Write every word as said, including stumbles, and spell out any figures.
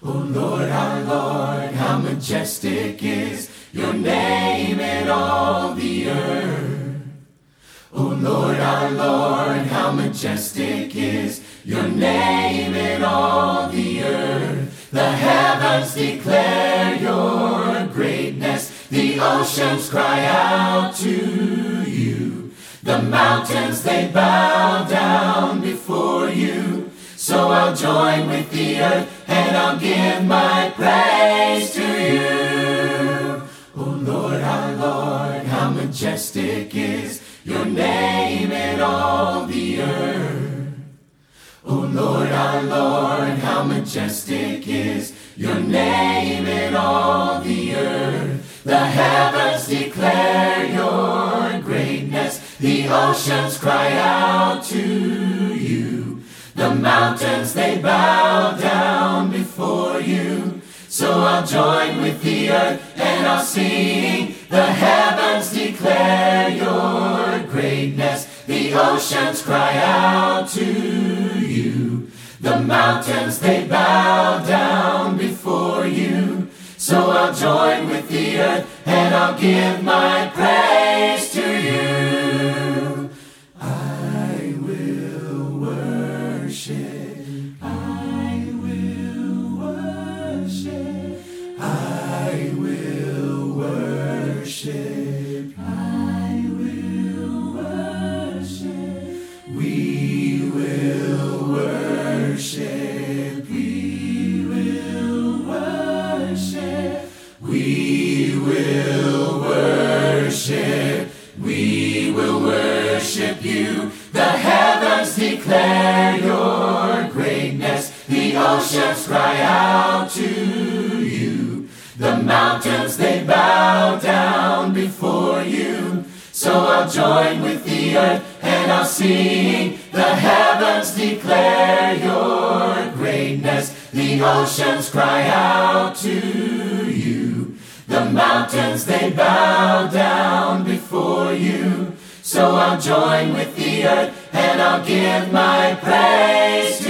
O Lord, our Lord, how majestic is your name in all the earth. O Lord, our Lord, how majestic is your name in all the earth. The heavens declare your greatness. The oceans cry out to you. The mountains, they bow down before you. So I'll join with the earth and I'll give my praise to you. O Lord, our Lord, how majestic is your name in all the earth. O Lord, our Lord, how majestic is your name in all the earth. The heavens declare your greatness. The oceans cry out to you. The mountains, they bow down before you. So I'll join with the earth and I'll sing. The heavens declare your greatness. The oceans cry out to you. The mountains, they bow down before you. So I'll join with the earth and I'll give my praise to you. I will worship. I will worship. I will worship. I will worship. We will worship. We will worship. We will worship. We will worship you. The heavens declare your greatness. The oceans cry out to you. The mountains, they bow down before you. So I'll join with the earth and I'll sing. The heavens declare your greatness. The oceans cry out to you. The mountains, they bow down before you. So I'll join with the earth and I'll give my praise to you.